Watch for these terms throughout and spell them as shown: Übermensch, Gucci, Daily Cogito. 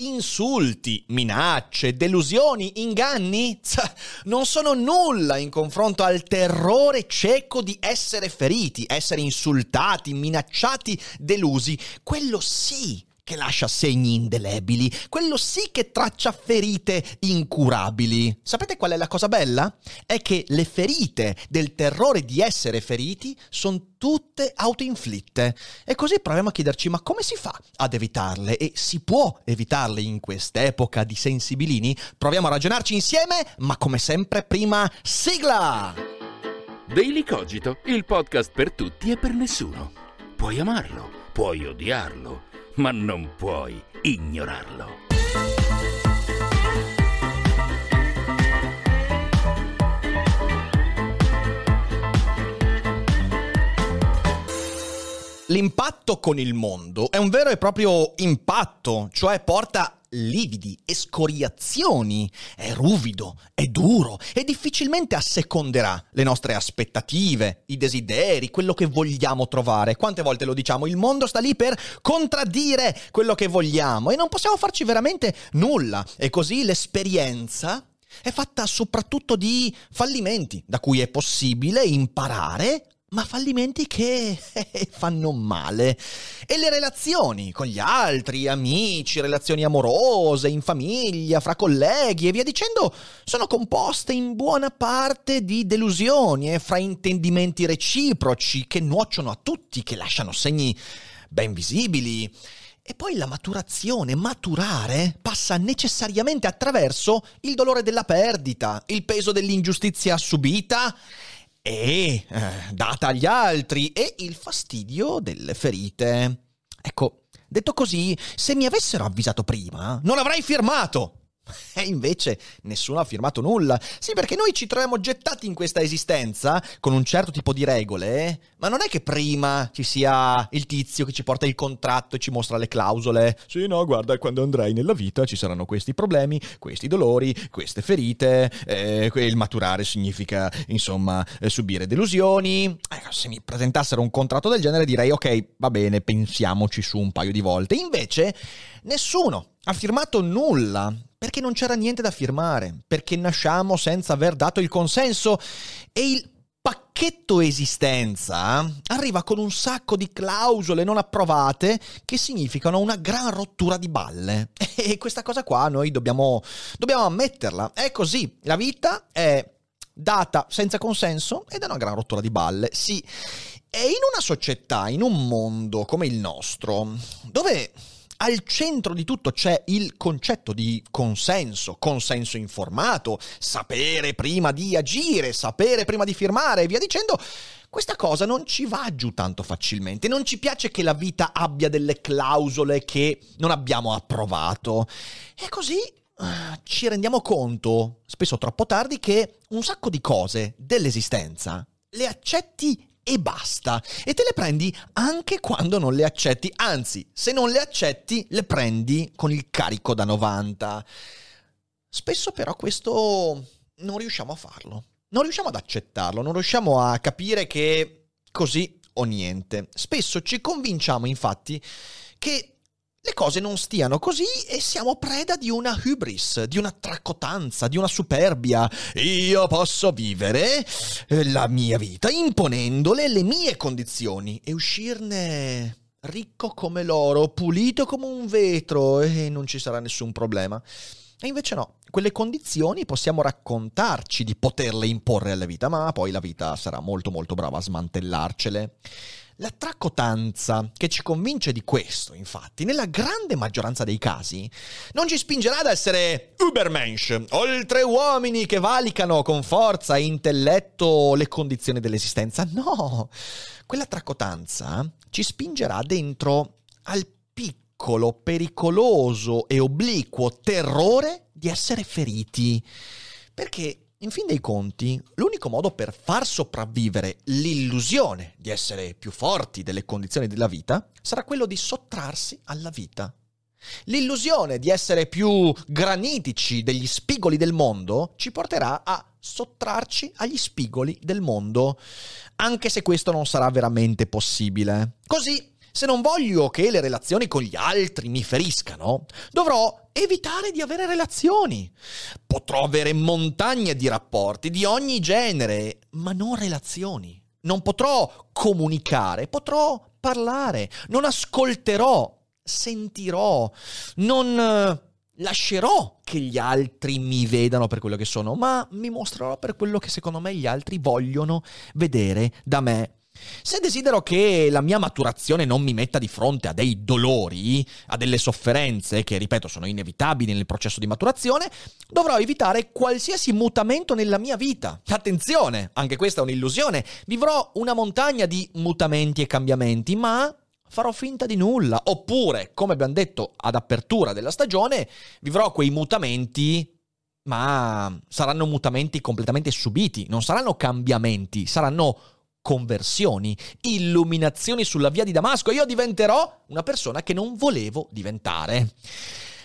Insulti, minacce, delusioni, inganni non sono nulla in confronto al terrore cieco di essere feriti, essere insultati, minacciati, delusi. Quello sì che lascia segni indelebili, quello sì che traccia ferite incurabili. Sapete qual è la cosa bella? È che le ferite del terrore di essere feriti sono tutte autoinflitte, e così proviamo a chiederci: ma come si fa ad evitarle? E si può evitarle in quest'epoca di sensibilini? Proviamo a ragionarci insieme, ma come sempre prima sigla! Daily Cogito, il podcast per tutti e per nessuno. Puoi amarlo, puoi odiarlo, ma non puoi ignorarlo. L'impatto con il mondo è un vero e proprio impatto, cioè porta lividi, escoriazioni, è ruvido, è duro e difficilmente asseconderà le nostre aspettative, i desideri, quello che vogliamo trovare. Quante volte lo diciamo? Il mondo sta lì per contraddire quello che vogliamo e non possiamo farci veramente nulla. E così l'esperienza è fatta soprattutto di fallimenti, da cui è possibile imparare, ma fallimenti che fanno male. E le relazioni con gli altri, amici, relazioni amorose, in famiglia, fra colleghi e via dicendo, sono composte in buona parte di delusioni e fraintendimenti reciproci che nuociono a tutti, che lasciano segni ben visibili. E poi la maturazione, maturare, passa necessariamente attraverso il dolore della perdita, il peso dell'ingiustizia subita e data agli altri, e il fastidio delle ferite. Ecco, detto così, se mi avessero avvisato prima, non avrei firmato. E invece nessuno ha firmato nulla. Sì, perché noi ci troviamo gettati in questa esistenza con un certo tipo di regole, ma non è che prima ci sia il tizio che ci porta il contratto e ci mostra le clausole. Sì, no, guarda, quando andrai nella vita ci saranno questi problemi, questi dolori, queste ferite, il maturare significa, insomma, subire delusioni. Se mi presentassero un contratto del genere direi, ok, va bene, pensiamoci su un paio di volte. Invece nessuno ha firmato nulla, perché non c'era niente da firmare, perché nasciamo senza aver dato il consenso, e il pacchetto esistenza arriva con un sacco di clausole non approvate che significano una gran rottura di balle. E questa cosa qua noi dobbiamo ammetterla. È così, la vita è data senza consenso ed è una gran rottura di balle, sì. E in una società, in un mondo come il nostro, dove al centro di tutto c'è il concetto di consenso, consenso informato, sapere prima di agire, sapere prima di firmare e via dicendo, questa cosa non ci va giù tanto facilmente. Non ci piace che la vita abbia delle clausole che non abbiamo approvato. E così ci rendiamo conto, spesso troppo tardi, che un sacco di cose dell'esistenza le accetti e basta, e te le prendi anche quando non le accetti, anzi, se non le accetti le prendi con il carico da 90. Spesso però questo non riusciamo a farlo, non riusciamo ad accettarlo, non riusciamo a capire che così o niente. Spesso ci convinciamo infatti che le cose non stiano così e siamo preda di una hubris, di una tracotanza, di una superbia. Io posso vivere la mia vita imponendole le mie condizioni e uscirne ricco come l'oro, pulito come un vetro, e non ci sarà nessun problema. E invece no, quelle condizioni possiamo raccontarci di poterle imporre alla vita, ma poi la vita sarà molto molto brava a smantellarcele. La tracotanza che ci convince di questo, infatti, nella grande maggioranza dei casi, non ci spingerà ad essere Übermensch, oltre uomini che valicano con forza e intelletto le condizioni dell'esistenza. No, quella tracotanza ci spingerà dentro al piccolo, pericoloso e obliquo terrore di essere feriti, perché in fin dei conti l'unico modo per far sopravvivere l'illusione di essere più forti delle condizioni della vita sarà quello di sottrarsi alla vita. L'illusione di essere più granitici degli spigoli del mondo ci porterà a sottrarci agli spigoli del mondo, anche se questo non sarà veramente possibile. Così, se non voglio che le relazioni con gli altri mi feriscano, dovrò evitare di avere relazioni. Potrò avere montagne di rapporti di ogni genere, ma non relazioni. Non potrò comunicare, potrò parlare, non ascolterò, sentirò, non lascerò che gli altri mi vedano per quello che sono, ma mi mostrerò per quello che secondo me gli altri vogliono vedere da me. Se desidero che la mia maturazione non mi metta di fronte a dei dolori, a delle sofferenze che, ripeto, sono inevitabili nel processo di maturazione, dovrò evitare qualsiasi mutamento nella mia vita. Attenzione, anche questa è un'illusione. Vivrò una montagna di mutamenti e cambiamenti, ma farò finta di nulla, oppure, come abbiamo detto ad apertura della stagione, vivrò quei mutamenti, ma saranno mutamenti completamente subiti, non saranno cambiamenti, saranno conversioni, illuminazioni sulla via di Damasco. Io diventerò una persona che non volevo diventare.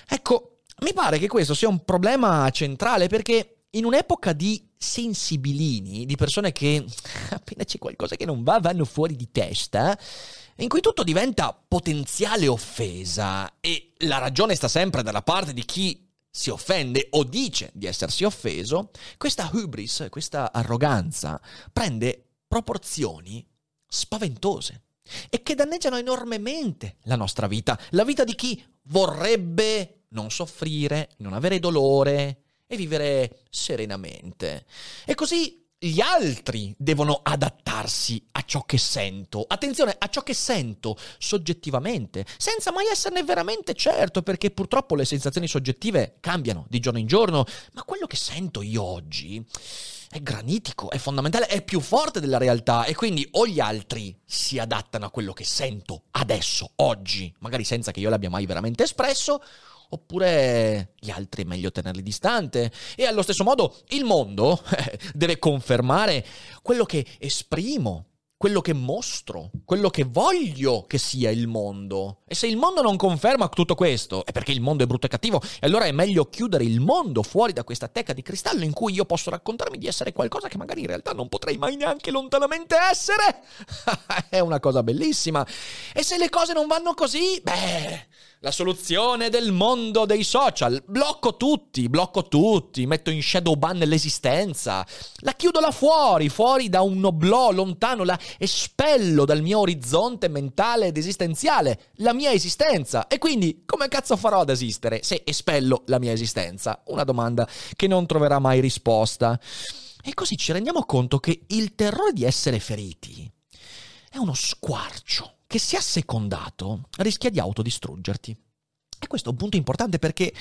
Ecco, mi pare che questo sia un problema centrale, perché in un'epoca di sensibilini, di persone che appena c'è qualcosa che non va vanno fuori di testa, in cui tutto diventa potenziale offesa e la ragione sta sempre dalla parte di chi si offende o dice di essersi offeso, questa hubris, questa arroganza prende proporzioni spaventose e che danneggiano enormemente la nostra vita, la vita di chi vorrebbe non soffrire, non avere dolore e vivere serenamente. E così gli altri devono adattarsi a ciò che sento. Attenzione, a ciò che sento soggettivamente, senza mai esserne veramente certo, perché purtroppo le sensazioni soggettive cambiano di giorno in giorno, ma quello che sento io oggi è granitico, è fondamentale, è più forte della realtà, e quindi o gli altri si adattano a quello che sento adesso, oggi, magari senza che io l'abbia mai veramente espresso, oppure gli altri è meglio tenerli distante. E allo stesso modo il mondo deve confermare quello che esprimo, quello che mostro, quello che voglio che sia il mondo. E se il mondo non conferma tutto questo, è perché il mondo è brutto e cattivo, e allora è meglio chiudere il mondo fuori da questa teca di cristallo in cui io posso raccontarmi di essere qualcosa che magari in realtà non potrei mai neanche lontanamente essere. È una cosa bellissima. E se le cose non vanno così, beh, la soluzione del mondo dei social: blocco tutti, metto in shadow ban l'esistenza, la chiudo là fuori da un oblò lontano, la espello dal mio orizzonte mentale ed esistenziale, la mia esistenza. E quindi come cazzo farò ad esistere se espello la mia esistenza? Una domanda che non troverà mai risposta. E così ci rendiamo conto che il terrore di essere feriti è uno squarcio che, se assecondato, rischia di autodistruggerti. E questo è un punto importante, perché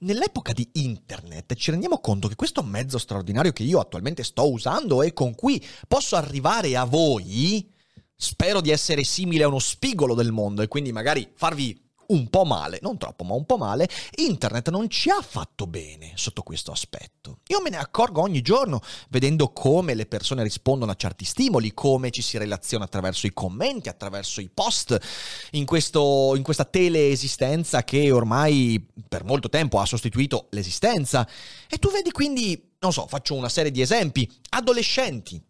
nell'epoca di internet ci rendiamo conto che questo mezzo straordinario che io attualmente sto usando e con cui posso arrivare a voi, spero di essere simile a uno spigolo del mondo e quindi magari farvi un po' male, non troppo ma un po' male, internet non ci ha fatto bene sotto questo aspetto. Io me ne accorgo ogni giorno vedendo come le persone rispondono a certi stimoli, come ci si relaziona attraverso i commenti, attraverso i post, in questa teleesistenza che ormai per molto tempo ha sostituito l'esistenza. E tu vedi quindi, non so, faccio una serie di esempi, adolescenti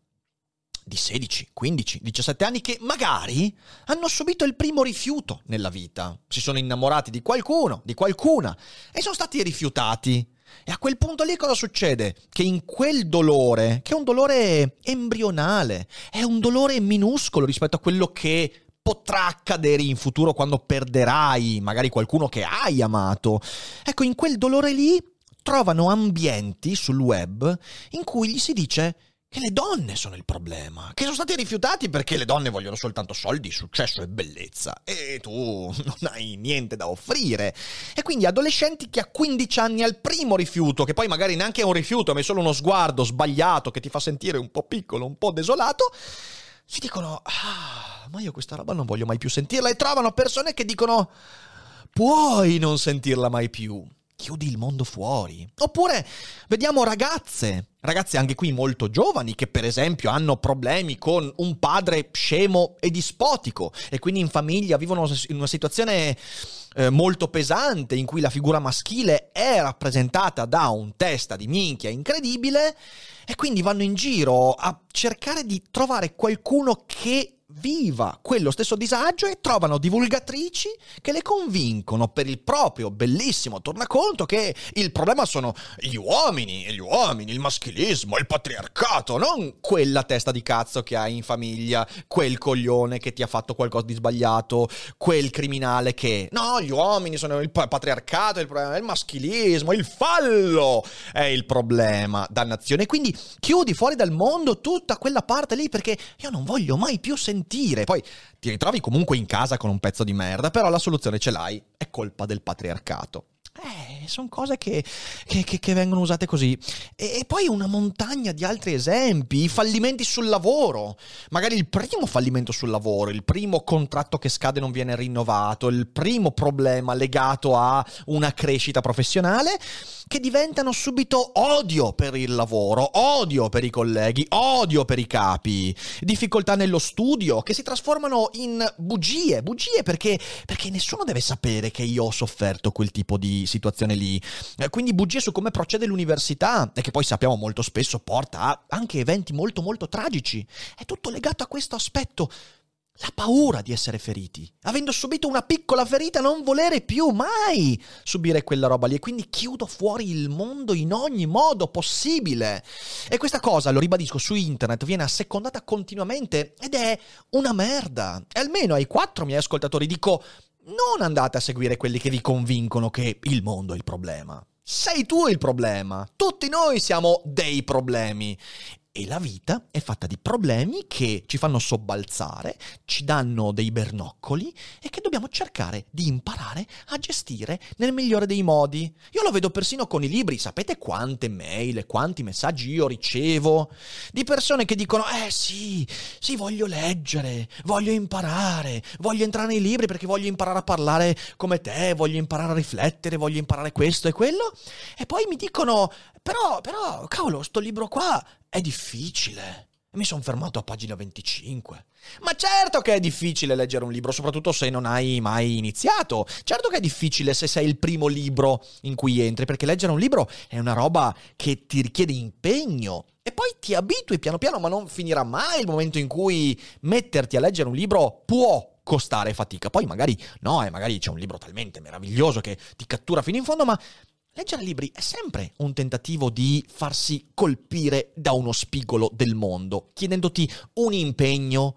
di 16, 15, 17 anni che magari hanno subito il primo rifiuto nella vita. Si sono innamorati di qualcuno, di qualcuna, e sono stati rifiutati. E a quel punto lì cosa succede? Che in quel dolore, che è un dolore embrionale, è un dolore minuscolo rispetto a quello che potrà accadere in futuro quando perderai magari qualcuno che hai amato. Ecco, in quel dolore lì trovano ambienti sul web in cui gli si dice che le donne sono il problema, che sono stati rifiutati perché le donne vogliono soltanto soldi, successo e bellezza, e tu non hai niente da offrire. E quindi adolescenti che a 15 anni al primo rifiuto, che poi magari neanche è un rifiuto, ma è solo uno sguardo sbagliato che ti fa sentire un po' piccolo, un po' desolato, si dicono: ah, ma io questa roba non voglio mai più sentirla, e trovano persone che dicono: puoi non sentirla mai più, chiudi il mondo fuori. Oppure vediamo ragazze anche qui molto giovani che per esempio hanno problemi con un padre scemo e dispotico e quindi in famiglia vivono in una situazione molto pesante in cui la figura maschile è rappresentata da un testa di minchia incredibile e quindi vanno in giro a cercare di trovare qualcuno che viva quello stesso disagio e trovano divulgatrici che le convincono per il proprio bellissimo tornaconto che il problema sono gli uomini, il maschilismo, il patriarcato, non quella testa di cazzo che hai in famiglia, quel coglione che ti ha fatto qualcosa di sbagliato, quel criminale che... No, gli uomini sono il patriarcato, il problema è il maschilismo, il fallo è il problema, dannazione. Quindi chiudi fuori dal mondo tutta quella parte lì perché io non voglio mai più sentire. Poi ti ritrovi comunque in casa con un pezzo di merda, però la soluzione ce l'hai, è colpa del patriarcato. Sono cose che vengono usate così. E poi una montagna di altri esempi, i fallimenti sul lavoro. Magari il primo fallimento sul lavoro, il primo contratto che scade e non viene rinnovato, il primo problema legato a una crescita professionale, che diventano subito odio per il lavoro, odio per i colleghi, odio per i capi, difficoltà nello studio, che si trasformano in bugie perché nessuno deve sapere che io ho sofferto quel tipo di situazione lì, quindi bugie su come procede l'università e che poi sappiamo molto spesso porta a anche eventi molto molto tragici. È tutto legato a questo aspetto, la paura di essere feriti, avendo subito una piccola ferita non volere più mai subire quella roba lì e quindi chiudo fuori il mondo in ogni modo possibile. E questa cosa, lo ribadisco, su internet viene assecondata continuamente ed è una merda. E almeno ai 4 miei ascoltatori dico: non andate a seguire quelli che vi convincono che il mondo è il problema. Sei tu il problema. Tutti noi siamo dei problemi. E la vita è fatta di problemi che ci fanno sobbalzare, ci danno dei bernoccoli e che dobbiamo cercare di imparare a gestire nel migliore dei modi. Io lo vedo persino con i libri. Sapete quante mail e quanti messaggi io ricevo di persone che dicono: sì, voglio leggere, voglio imparare, voglio entrare nei libri perché voglio imparare a parlare come te, voglio imparare a riflettere, voglio imparare questo e quello. E poi mi dicono: però, cavolo, sto libro qua è difficile. Mi sono fermato a pagina 25. Ma certo che è difficile leggere un libro, soprattutto se non hai mai iniziato. Certo che è difficile se sei il primo libro in cui entri, perché leggere un libro è una roba che ti richiede impegno. E poi ti abitui piano piano, ma non finirà mai il momento in cui metterti a leggere un libro può costare fatica. Poi magari no, e magari c'è un libro talmente meraviglioso che ti cattura fino in fondo, ma... leggere libri è sempre un tentativo di farsi colpire da uno spigolo del mondo, chiedendoti un impegno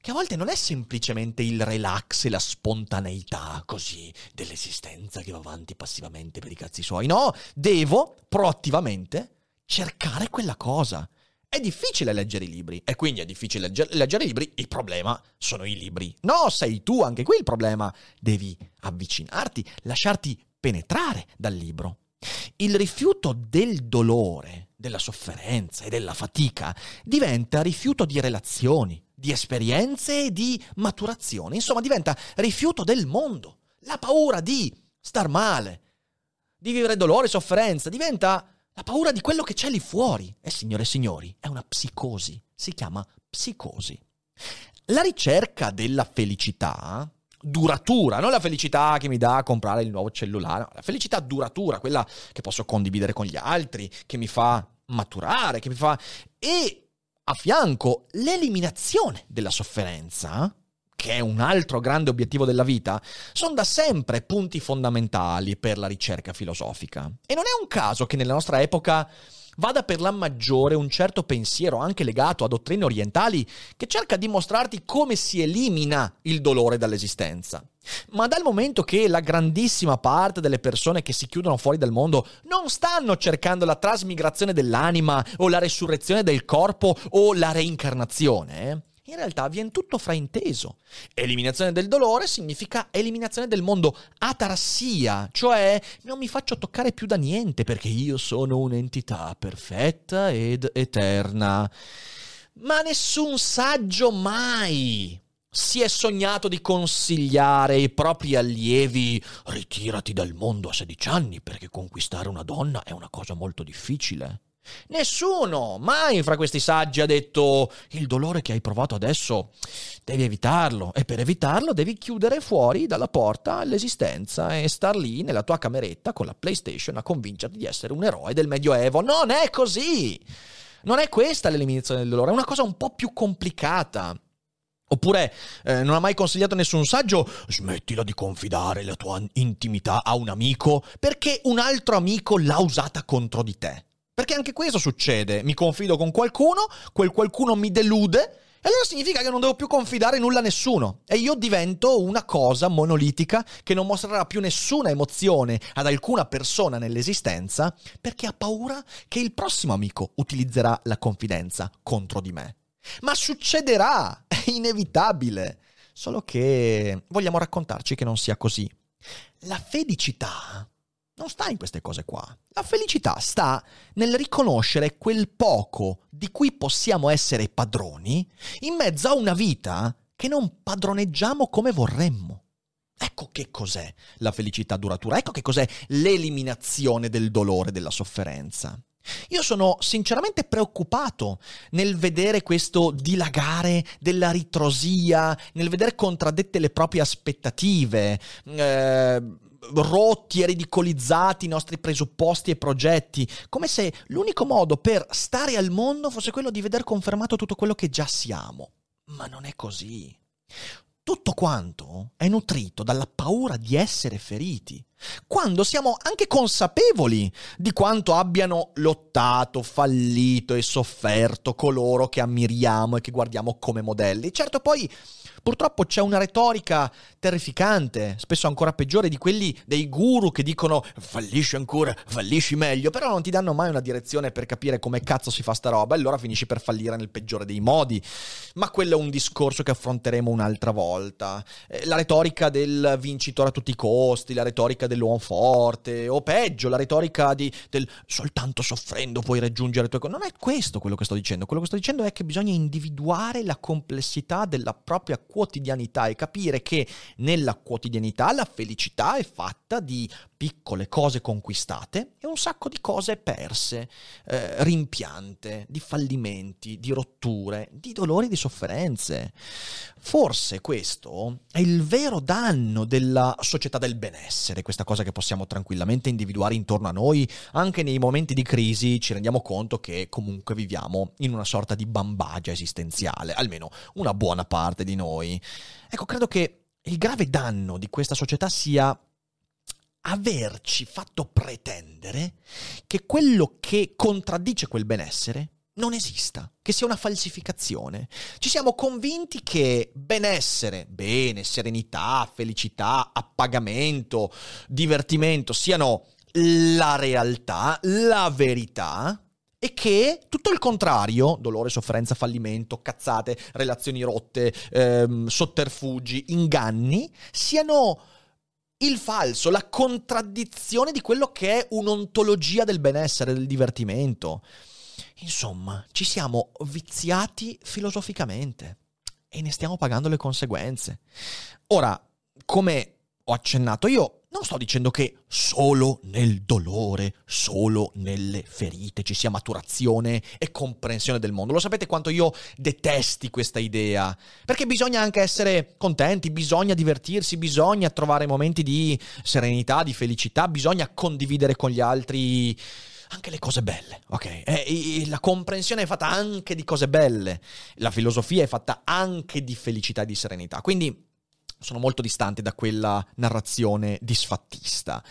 che a volte non è semplicemente il relax e la spontaneità così dell'esistenza che va avanti passivamente per i cazzi suoi. No, devo proattivamente cercare quella cosa. È difficile leggere i libri e quindi è difficile leggere i libri, il problema sono i libri. No, sei tu anche qui il problema. Devi avvicinarti, lasciarti penetrare dal libro. Il rifiuto del dolore, della sofferenza e della fatica diventa rifiuto di relazioni, di esperienze e di maturazione. Insomma, diventa rifiuto del mondo. La paura di star male, di vivere dolore e sofferenza, diventa la paura di quello che c'è lì fuori. E signore e signori, è una psicosi. Si chiama psicosi. La ricerca della felicità duratura, non la felicità che mi dà a comprare il nuovo cellulare, no, la felicità duratura, quella che posso condividere con gli altri, che mi fa maturare, che mi fa... E a fianco l'eliminazione della sofferenza, che è un altro grande obiettivo della vita, sono da sempre punti fondamentali per la ricerca filosofica. E non è un caso che nella nostra epoca vada per la maggiore un certo pensiero anche legato a dottrine orientali che cerca di mostrarti come si elimina il dolore dall'esistenza. Ma dal momento che la grandissima parte delle persone che si chiudono fuori dal mondo non stanno cercando la trasmigrazione dell'anima o la resurrezione del corpo o la reincarnazione, in realtà viene tutto frainteso. Eliminazione del dolore significa eliminazione del mondo, ataraxia, cioè non mi faccio toccare più da niente perché io sono un'entità perfetta ed eterna. Ma nessun saggio mai si è sognato di consigliare ai propri allievi: ritirati dal mondo a 16 anni perché conquistare una donna è una cosa molto difficile. Nessuno mai fra questi saggi ha detto: il dolore che hai provato adesso devi evitarlo, e per evitarlo devi chiudere fuori dalla porta l'esistenza e star lì nella tua cameretta con la PlayStation a convincerti di essere un eroe del Medioevo. Non è così! Non è questa l'eliminazione del dolore, è una cosa un po' più complicata. Oppure non ha mai consigliato nessun saggio: smettila di confidare la tua intimità a un amico perché un altro amico l'ha usata contro di te. Perché anche questo succede, mi confido con qualcuno, quel qualcuno mi delude, e allora significa che non devo più confidare nulla a nessuno. E io divento una cosa monolitica che non mostrerà più nessuna emozione ad alcuna persona nell'esistenza, perché ha paura che il prossimo amico utilizzerà la confidenza contro di me. Ma succederà, è inevitabile. Solo che vogliamo raccontarci che non sia così. La felicità non sta in queste cose qua. La felicità sta nel riconoscere quel poco di cui possiamo essere padroni in mezzo a una vita che non padroneggiamo come vorremmo. Ecco che cos'è la felicità duratura, ecco che cos'è l'eliminazione del dolore, della sofferenza. Io sono sinceramente preoccupato nel vedere questo dilagare della ritrosia, nel vedere contraddette le proprie aspettative, rotti e ridicolizzati i nostri presupposti e progetti, come se l'unico modo per stare al mondo fosse quello di veder confermato tutto quello che già siamo. Ma non è così. Tutto quanto è nutrito dalla paura di essere feriti, quando siamo anche consapevoli di quanto abbiano lottato, fallito e sofferto coloro che ammiriamo e che guardiamo come modelli. Certo, poi purtroppo c'è una retorica terrificante, spesso ancora peggiore di quelli dei guru che dicono fallisci ancora, fallisci meglio, però non ti danno mai una direzione per capire come cazzo si fa sta roba, e allora finisci per fallire nel peggiore dei modi. Ma quello è un discorso che affronteremo un'altra volta. La retorica del vincitore a tutti i costi, la retorica dell'uomo forte, o peggio, la retorica del soltanto soffrendo puoi raggiungere le tue cose. Non è questo quello che sto dicendo. Quello che sto dicendo è che bisogna individuare la complessità della propria quotidianità e capire che nella quotidianità la felicità è fatta di piccole cose conquistate e un sacco di cose perse, rimpiante, di fallimenti, di rotture, di dolori, di sofferenze. Forse questo è il vero danno della società del benessere, questa cosa che possiamo tranquillamente individuare intorno a noi. Anche nei momenti di crisi ci rendiamo conto che comunque viviamo in una sorta di bambagia esistenziale, almeno una buona parte di noi. Ecco, credo che il grave danno di questa società sia averci fatto pretendere che quello che contraddice quel benessere non esista, che sia una falsificazione. Ci siamo convinti che benessere, bene, serenità, felicità, appagamento, divertimento siano la realtà, la verità, e che tutto il contrario, dolore, sofferenza, fallimento, cazzate, relazioni rotte, sotterfugi, inganni, siano il falso, la contraddizione di quello che è un'ontologia del benessere, del divertimento. Insomma, ci siamo viziati filosoficamente e ne stiamo pagando le conseguenze. Ora, come ho accennato io, non sto dicendo che solo nel dolore, solo nelle ferite ci sia maturazione e comprensione del mondo. Lo sapete quanto io detesti questa idea, perché bisogna anche essere contenti, bisogna divertirsi, bisogna trovare momenti di serenità, di felicità, bisogna condividere con gli altri anche le cose belle, ok? E la comprensione è fatta anche di cose belle, la filosofia è fatta anche di felicità e di serenità, quindi sono molto distante da quella narrazione disfattista.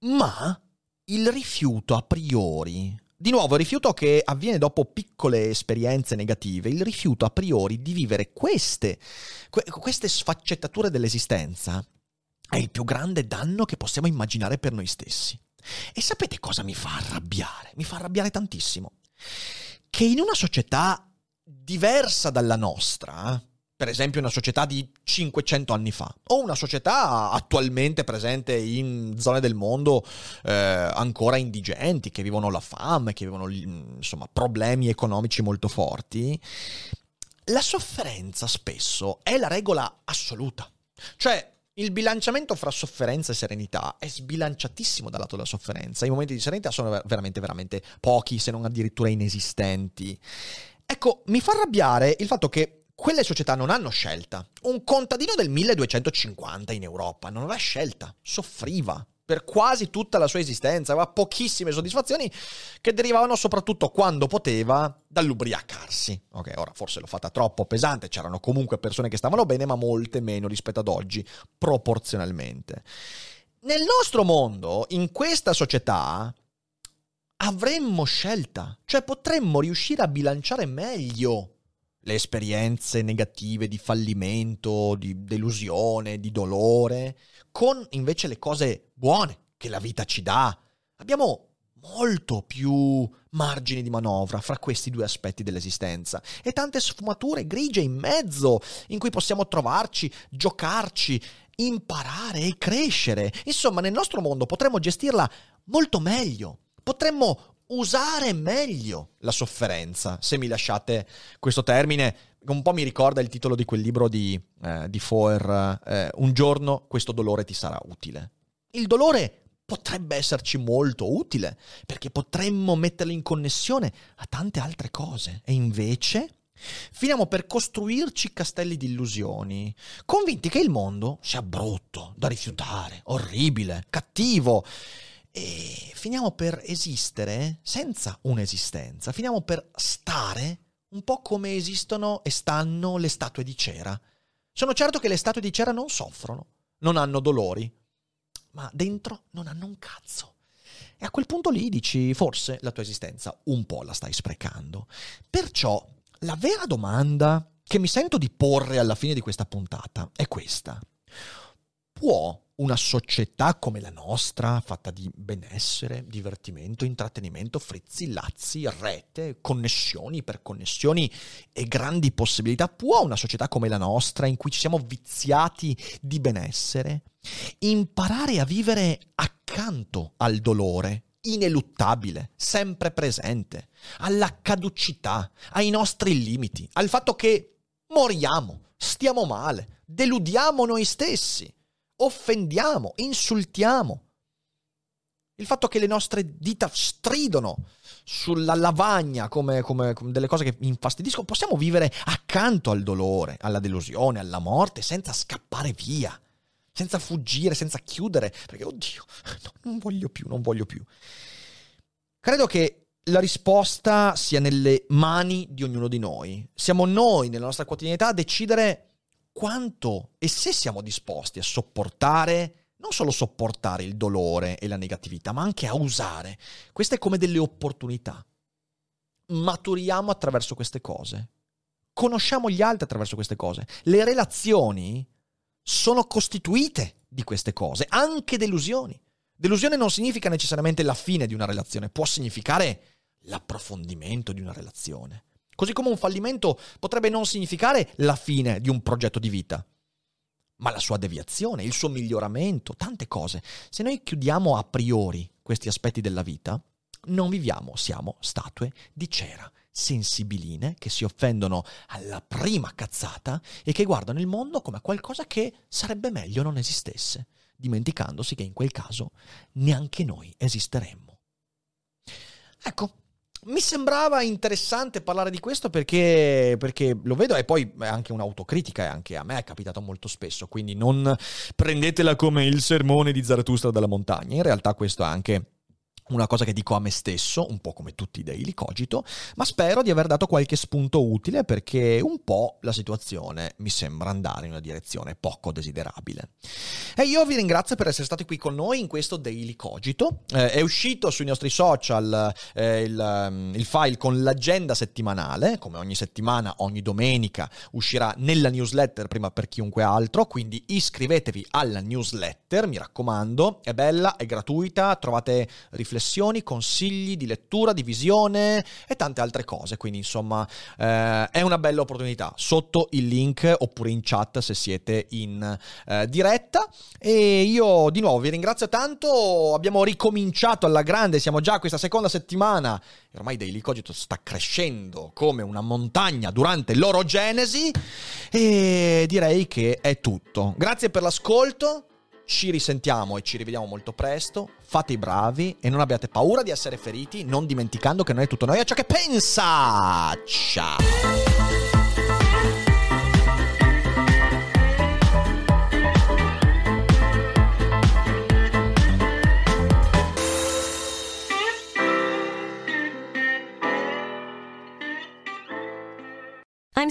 Ma il rifiuto a priori, di nuovo il rifiuto che avviene dopo piccole esperienze negative, il rifiuto a priori di vivere queste sfaccettature dell'esistenza è il più grande danno che possiamo immaginare per noi stessi. E sapete cosa mi fa arrabbiare? Mi fa arrabbiare tantissimo. Che in una società diversa dalla nostra, per esempio una società di 500 anni fa, o una società attualmente presente in zone del mondo ancora indigenti, che vivono la fame, che vivono, insomma, problemi economici molto forti, la sofferenza spesso è la regola assoluta. Cioè, il bilanciamento fra sofferenza e serenità è sbilanciatissimo dal lato della sofferenza. I momenti di serenità sono veramente pochi, se non addirittura inesistenti. Ecco, mi fa arrabbiare il fatto che quelle società non hanno scelta. Un contadino del 1250 in Europa non aveva scelta, soffriva per quasi tutta la sua esistenza, aveva pochissime soddisfazioni che derivavano soprattutto, quando poteva, dall'ubriacarsi. Ok, ora forse l'ho fatta troppo pesante, c'erano comunque persone che stavano bene, ma molte meno rispetto ad oggi, proporzionalmente. Nel nostro mondo, in questa società, avremmo scelta, cioè potremmo riuscire a bilanciare meglio le esperienze negative di fallimento, di delusione, di dolore, con invece le cose buone che la vita ci dà. Abbiamo molto più margini di manovra fra questi due aspetti dell'esistenza e tante sfumature grigie in mezzo in cui possiamo trovarci, giocarci, imparare e crescere. Insomma, nel nostro mondo potremmo gestirla molto meglio, potremmo usare meglio la sofferenza, se mi lasciate questo termine, un po' mi ricorda il titolo di quel libro di Foer, Un giorno questo dolore ti sarà utile. Il dolore potrebbe esserci molto utile, perché potremmo metterlo in connessione a tante altre cose, e invece finiamo per costruirci castelli di illusioni, convinti che il mondo sia brutto, da rifiutare, orribile, cattivo, e finiamo per esistere senza un'esistenza, finiamo per stare un po' come esistono e stanno le statue di cera. Sono certo che le statue di cera non soffrono, non hanno dolori, ma dentro non hanno un cazzo. E a quel punto lì dici, forse la tua esistenza un po' la stai sprecando. Perciò la vera domanda che mi sento di porre alla fine di questa puntata è questa. Può una società come la nostra, fatta di benessere, divertimento, intrattenimento, frizzilazzi, rete, connessioni, iperconnessioni e grandi possibilità, può una società come la nostra, in cui ci siamo viziati di benessere, imparare a vivere accanto al dolore, ineluttabile, sempre presente, alla caducità, ai nostri limiti, al fatto che moriamo, stiamo male, deludiamo noi stessi, offendiamo, insultiamo. Il fatto che le nostre dita stridono sulla lavagna come delle cose che infastidiscono, possiamo vivere accanto al dolore, alla delusione, alla morte, senza scappare via, senza fuggire, senza chiudere, perché oddio, no, non voglio più. Credo che la risposta sia nelle mani di ognuno di noi. Siamo noi, nella nostra quotidianità, a decidere quanto e se siamo disposti a sopportare, non solo sopportare il dolore e la negatività, ma anche a usare queste come delle opportunità. Maturiamo attraverso queste cose, conosciamo gli altri attraverso queste cose, le relazioni sono costituite di queste cose, anche delusioni. Delusione non significa necessariamente la fine di una relazione, può significare l'approfondimento di una relazione. Così come un fallimento potrebbe non significare la fine di un progetto di vita, ma la sua deviazione, il suo miglioramento, tante cose. Se noi chiudiamo a priori questi aspetti della vita, non viviamo, siamo statue di cera, sensibiline che si offendono alla prima cazzata e che guardano il mondo come qualcosa che sarebbe meglio non esistesse, dimenticandosi che in quel caso neanche noi esisteremmo. Ecco. Mi sembrava interessante parlare di questo perché lo vedo, e poi è anche un'autocritica, e anche a me è capitato molto spesso, quindi non prendetela come il sermone di Zarathustra dalla montagna. In realtà questo è anche una cosa che dico a me stesso, un po' come tutti i Daily Cogito, ma spero di aver dato qualche spunto utile, perché un po' la situazione mi sembra andare in una direzione poco desiderabile. E io vi ringrazio per essere stati qui con noi in questo Daily Cogito. È uscito sui nostri social il file con l'agenda settimanale, come ogni settimana, ogni domenica uscirà nella newsletter prima per chiunque altro, quindi iscrivetevi alla newsletter, mi raccomando, è bella, è gratuita, trovate riflessioni, riflessioni, consigli di lettura, di visione e tante altre cose. Quindi insomma è una bella opportunità, sotto il link oppure in chat se siete in diretta. E io di nuovo vi ringrazio tanto, abbiamo ricominciato alla grande, siamo già questa seconda settimana, ormai Daily Cogito sta crescendo come una montagna durante l'orogenesi e direi che è tutto. Grazie per l'ascolto, ci risentiamo e ci rivediamo molto presto. Fate i bravi e non abbiate paura di essere feriti, non dimenticando che non è tutto noi a ciò che pensa. Ciao. I'm